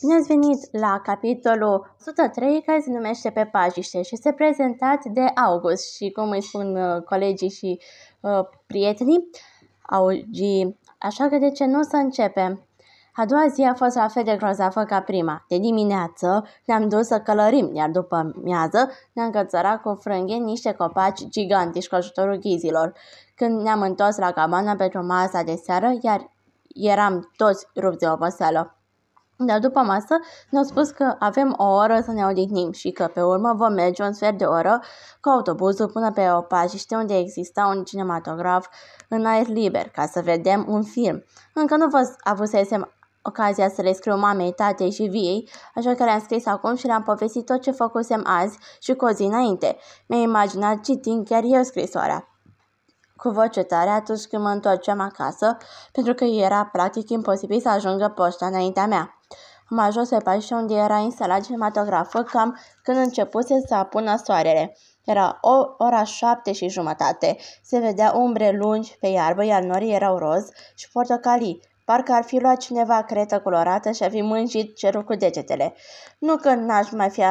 Bine ați venit la capitolul 103, care se numește Pe pajiște și este prezentat de August și, cum îi spun colegii și prietenii, Augii. Așa că de ce nu să începem? A doua zi a fost la fel de grozavă ca prima. De dimineață ne-am dus să călărim, iar după miază ne-am cățărat cu frânghe niște copaci gigantici cu ajutorul ghizilor. Când ne-am întors la cabana pentru masa de seară, iar eram toți rupți de oboseală. Dar după masă ne-au spus că avem o oră să ne odihnim și că pe urmă vom merge un sfert de oră cu autobuzul până pe o pajiște unde exista un cinematograf în aer liber ca să vedem un film. Încă nu avusesem ocazia să le scriu mamei, tatei și viei, așa că le-am scris acum și le-am povestit tot ce făcusem azi și cu o zi înainte. Mi-am imaginat citind chiar eu scrisoarea cu voce tare atunci când mă întorceam acasă, pentru că era practic imposibil să ajungă poșta înaintea mea. Am ajuns pe pajiște unde era instalat cinematograful cam când începuse să apună soarele. Era ora 7:30. Se vedea umbre lungi pe iarbă, iar norii erau roz și portocalii. Parcă ar fi luat cineva cretă colorată și ar fi mânjit cerul cu degetele. Nu că n-aș mai fi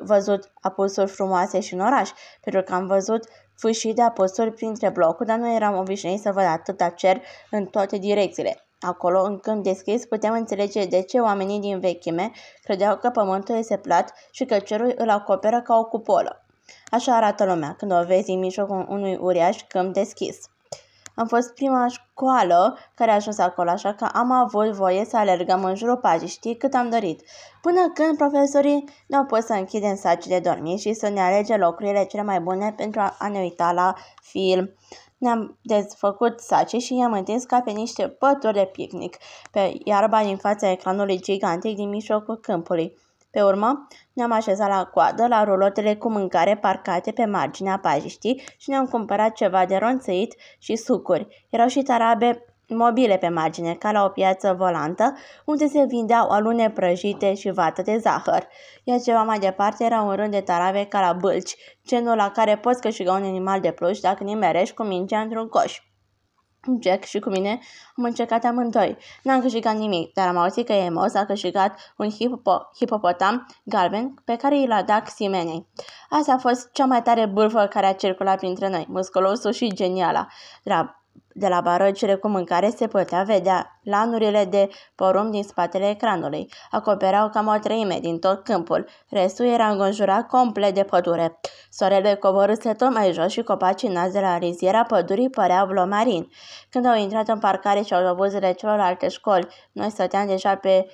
văzut apusuri frumoase și în oraș, pentru că am văzut fâșii de apusuri printre blocuri, dar nu eram obișnuit să văd atâta cer în toate direcțiile. Acolo, în câmp deschis, putem înțelege de ce oamenii din vechime credeau că pământul este plat și că cerul îl acoperă ca o cupolă. Așa arată lumea când o vezi în mijlocul unui uriaș câmp deschis. Am fost prima școală care a ajuns acolo, așa că am avut voie să alergăm în jurul pajiștii cât am dorit, până când profesorii ne-au pus să închidem sacile de dormit și să ne alege locurile cele mai bune pentru a ne uita la film. Ne-am desfăcut saci și i-am întins ca pe niște pături de picnic pe iarba din fața ecranului gigantic din mijlocul câmpului. Pe urmă, ne-am așezat la coadă la rulotele cu mâncare parcate pe marginea pajiștii și ne-am cumpărat ceva de ronțăit și sucuri. Erau și tarabe mobile pe margine, ca la o piață volantă, unde se vindeau alune prăjite și vată de zahăr. Iar ceva mai departe era un rând de tarabe ca la bâlci, genul la care poți câștiga un animal de pluș dacă nimerești cu mingea într-un coș. Jack și cu mine am încercat amândoi. N-am câștigat nimic, dar am auzit că Emos a câștigat un hipopotam galben pe care i l-a dat Ximenei. Asta a fost cea mai tare bârfă care a circulat printre noi, musculosul și geniala. De la barăcile cu mâncare se putea vedea lanurile de porumb din spatele ecranului. Acoperau cam o treime din tot câmpul. Restul era înconjurat complet de pădure. Soarele coborâse tot mai jos și copacii înalți de la riziera pădurii păreau blomarini. Când au intrat în parcare și autobuzele celorlalte școli, noi stăteam deja pe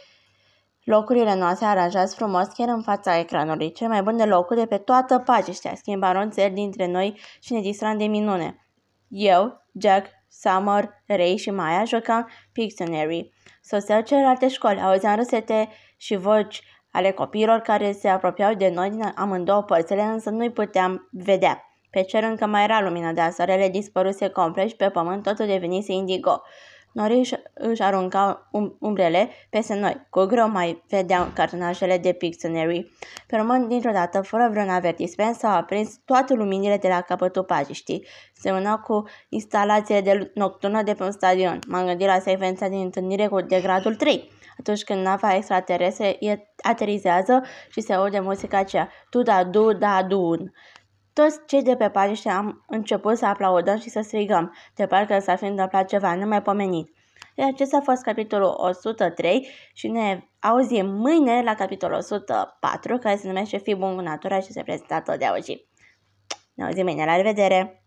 locurile noastre aranjați frumos chiar în fața ecranului. Cel mai bun de locuri de pe toată pajiștea. Schimba ronțări dintre noi și ne distram de minune. Eu, Jack, Summer, Ray și Maya jucam Pictionary. Soseau celelalte școli, auzeam râsete și voci ale copiilor care se apropiau de noi din amândouă părțile, însă nu-i puteam vedea. Pe cer încă mai era lumină, dar soarele dispăruse complet și pe pământ totul devenise indigo. Norii își aruncau umbrele peste noi. Cu greu mai vedeam cartonajele de Pictionary. Pe urmă, dintr-o dată, fără vreun avertisment, s-au aprins toate luminile de la capătul pajiștii. Semăna cu instalațiile de nocturnă de pe un stadion. M-am gândit la secvența din întâlnire cu degradul 3. Atunci când nava extraterestră aterizează și se aude muzica aceea. Du-da-du-da-dun. Toți cei de pe pajiște am început să aplaudăm și să strigăm, de parcă s-a fi întâmplat ceva nemaipomenit. Acesta a fost capitolul 103 și ne auzim mâine la capitolul 104, care se numește Fii bun cu natura și este prezentată de Augie. Ne auzim mâine, la revedere!